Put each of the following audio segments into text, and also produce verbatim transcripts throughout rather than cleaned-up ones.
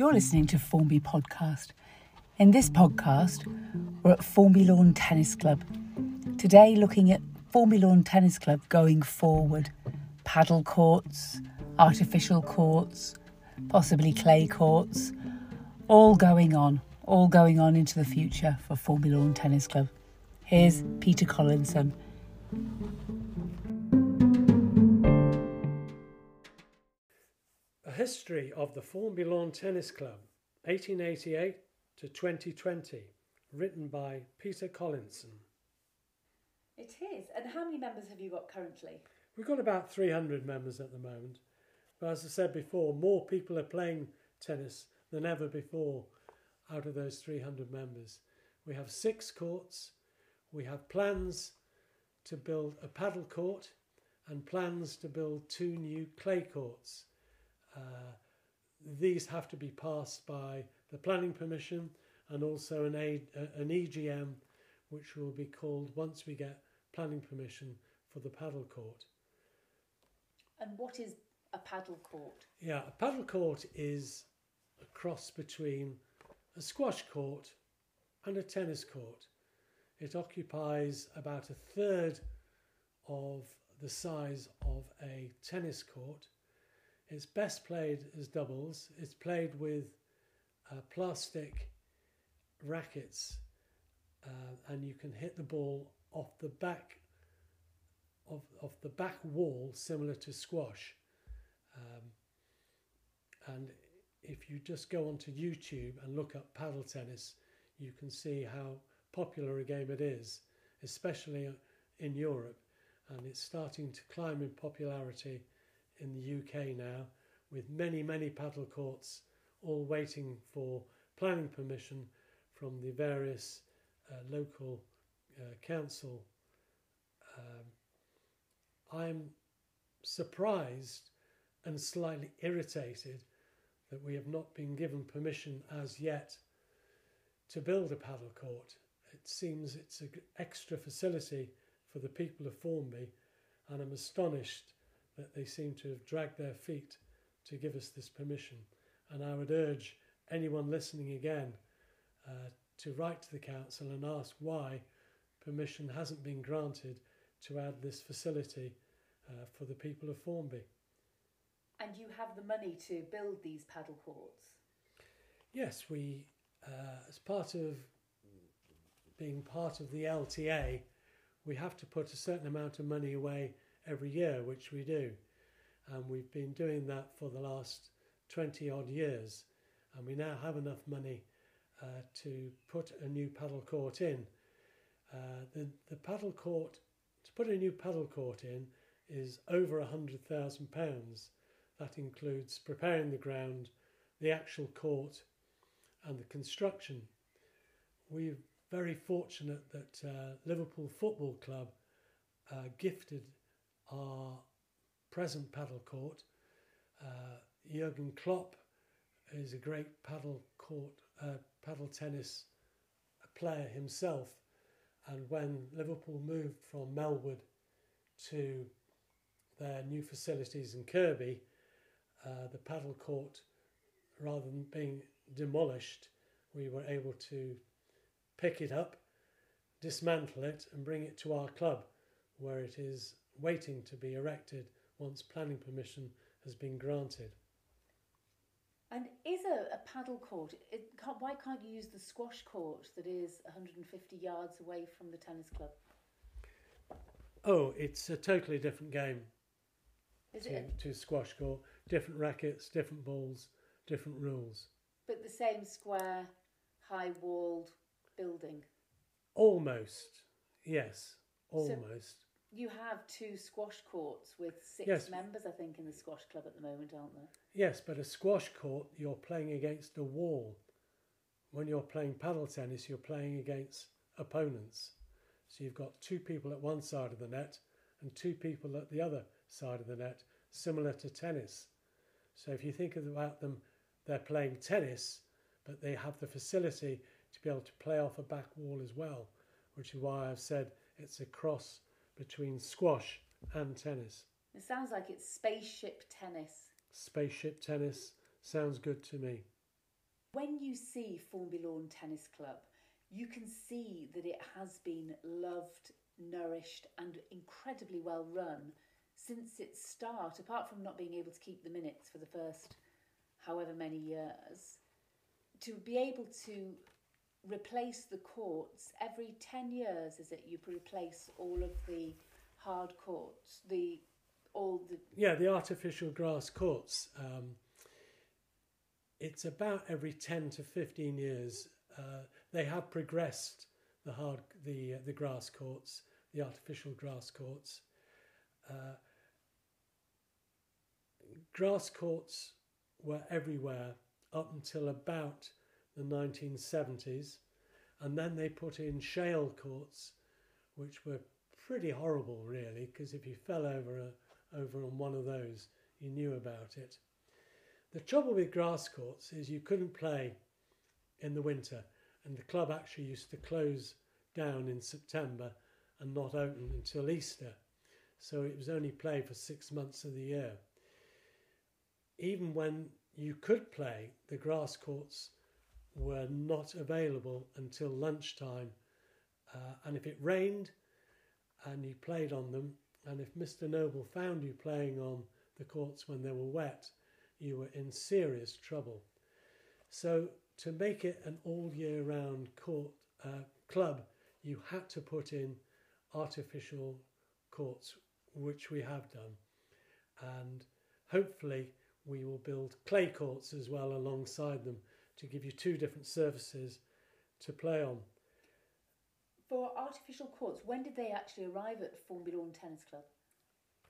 You're listening to Formby Podcast. In this podcast, we're at Formby Lawn Tennis Club. Today, looking at Formby Lawn Tennis Club going forward. Paddle courts, artificial courts, possibly clay courts, all going on, all going on into the future for Formby Lawn Tennis Club. Here's Peter Collinson. A history of the Formby Lawn Tennis Club, eighteen eighty-eight to twenty twenty, written by Peter Collinson. It is. And how many members have you got currently? We've got about three hundred members at the moment. But as I said before, more people are playing tennis than ever before out of those three hundred members. We have six courts. We have plans to build a paddle court and plans to build two new clay courts. Uh, these have to be passed by the planning permission and also an, a, an E G M, which will be called once we get planning permission for the paddle court. And what is a paddle court? Yeah, a paddle court is a cross between a squash court and a tennis court. It occupies about a third of the size of a tennis court. It's best played as doubles. It's played with uh, plastic rackets uh, and you can hit the ball off the back of, of the back wall, similar to squash. Um, and if you just go onto YouTube and look up paddle tennis, you can see how popular a game it is, especially in Europe, and it's starting to climb in popularity in the U K now, with many many paddle courts all waiting for planning permission from the various uh, local uh, council. Um, I'm surprised and slightly irritated that we have not been given permission as yet to build a paddle court. It seems it's an extra facility for the people of Formby, and I'm astonished that they seem to have dragged their feet to give us this permission. And I would urge anyone listening again uh, to write to the council and ask why permission hasn't been granted to add this facility uh, for the people of Formby. And you have the money to build these paddle courts? Yes, we, uh, as part of being part of the L T A, we have to put a certain amount of money away every year, which we do, and we've been doing that for the last twenty odd years, and we now have enough money uh, to put a new paddle court in. Uh, the, the paddle court, to put a new paddle court in, is over one hundred thousand pounds. That includes preparing the ground, the actual court and the construction. We've very fortunate that uh, Liverpool Football Club uh, gifted our present paddle court. Uh, Jürgen Klopp is a great paddle court, uh, paddle tennis player himself. And when Liverpool moved from Melwood to their new facilities in Kirby, uh, the paddle court, rather than being demolished, we were able to pick it up, dismantle it and bring it to our club, where it is waiting to be erected once planning permission has been granted. And is a, a paddle court, it can't, why can't you use the squash court that is one hundred fifty yards away from the tennis club? Oh, it's a totally different game is to, it? to squash court. Different rackets, different balls, different rules. But the same square, high-walled building? Almost, yes, almost. So you have two squash courts with six yes. members, I think, in the squash club at the moment, aren't there? Yes, but a squash court, you're playing against a wall. When you're playing paddle tennis, you're playing against opponents. So you've got two people at one side of the net and two people at the other side of the net, similar to tennis. So if you think about them, they're playing tennis, but they have the facility to be able to play off a back wall as well, which is why I've said it's a cross between squash and tennis. It sounds like it's spaceship tennis. Spaceship tennis sounds good to me. When you see Formby Lawn Tennis Club, you can see that it has been loved, nourished and incredibly well run since its start, apart from not being able to keep the minutes for the first however many years. To be able to replace the courts, every ten years is it, you replace all of the hard courts, the all the... Yeah, the artificial grass courts. Um, it's about every ten to fifteen years uh, they have progressed the hard, the, the grass courts, the artificial grass courts. Uh, grass courts were everywhere up until about the nineteen seventies, and then they put in shale courts, which were pretty horrible really, because if you fell over a, over on one of those you knew about it. The trouble with grass courts is you couldn't play in the winter, and the club actually used to close down in September and not open until Easter, so it was only played for six months of the year. Even when you could play, the grass courts were not available until lunchtime, uh, and if it rained and you played on them, and if Mister Noble found you playing on the courts when they were wet, you were in serious trouble. So to make it an all year round court uh, club, you had to put in artificial courts, which we have done, and hopefully we will build clay courts as well alongside them to give you two different surfaces to play on. For artificial courts, when did they actually arrive at Formby Lawn Tennis Club?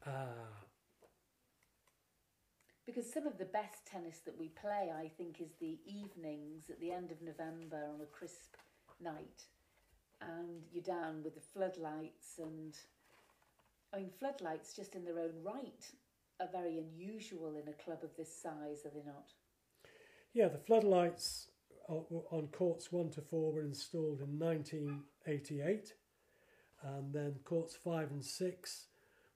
Ah. Because some of the best tennis that we play, I think, is the evenings at the end of November on a crisp night, and you're down with the floodlights, and I mean, floodlights just in their own right are very unusual in a club of this size, are they not? Yeah, the floodlights on courts one to four were installed in nineteen eighty-eight, and then courts five and six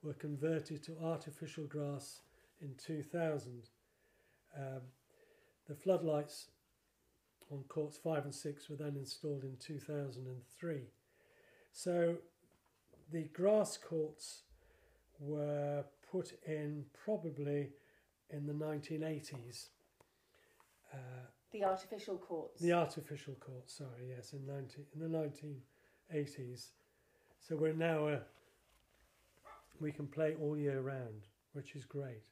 were converted to artificial grass in two thousand. Um, the floodlights on courts five and six were then installed in two thousand three. So the grass courts were put in probably in the nineteen eighties. Uh, the artificial courts. The artificial courts, sorry, yes, in nineteen in the nineteen eighties. So we're now uh, we can play all year round, which is great.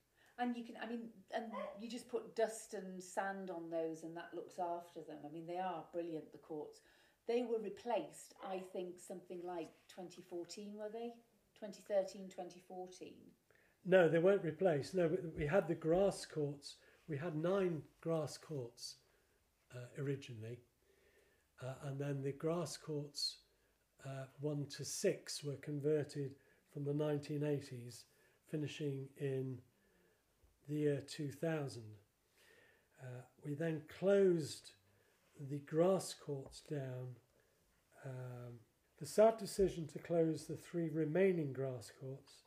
And you can, I mean, and you just put dust and sand on those, and that looks after them. I mean, they are brilliant, the courts. They were replaced, I think, something like twenty fourteen, were they? twenty thirteen, twenty fourteen. No, they weren't replaced. No, we had the grass courts. We had nine grass courts uh, originally, uh, and then the grass courts uh, one to six were converted from the nineteen eighties, finishing in the year two thousand. Uh, we then closed the grass courts down. Um, the sad decision to close the three remaining grass courts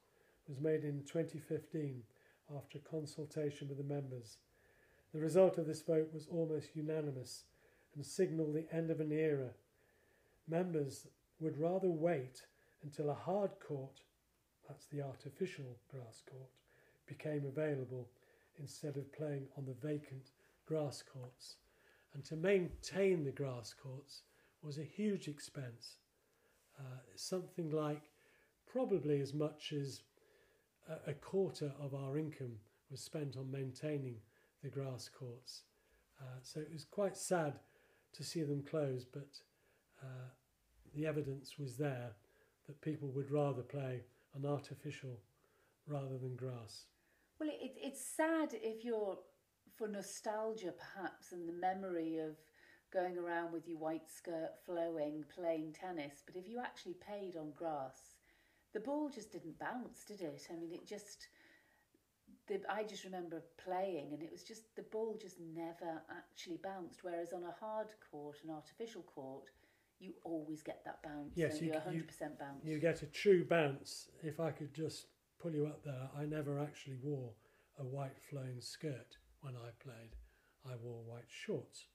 was made in twenty fifteen after consultation with the members. The result of this vote was almost unanimous and signalled the end of an era. Members would rather wait until a hard court, that's the artificial grass court, became available instead of playing on the vacant grass courts. And to maintain the grass courts was a huge expense, uh, something like probably as much as a quarter of our income was spent on maintaining the grass courts. Uh, so it was quite sad to see them close, but uh, the evidence was there that people would rather play on artificial rather than grass. Well, it, it's sad if you're for nostalgia perhaps, and the memory of going around with your white skirt flowing, playing tennis, but if you actually played on grass, the ball just didn't bounce, did it? I mean, it just... The, I just remember playing, and it was just... The ball just never actually bounced, whereas on a hard court, an artificial court, you always get that bounce. Yes, so you, you're one hundred percent you, bounce. You get a true bounce. If I could just pull you up there, I never actually wore a white flowing skirt when I played. I wore white shorts.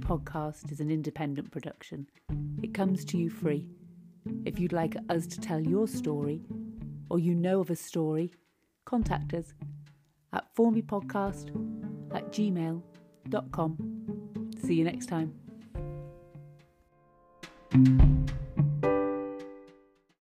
Formby Podcast is an independent production. It comes to you free. If you'd like us to tell your story, or you know of a story, contact us at formbypodcast at gmail dot com. See you next time.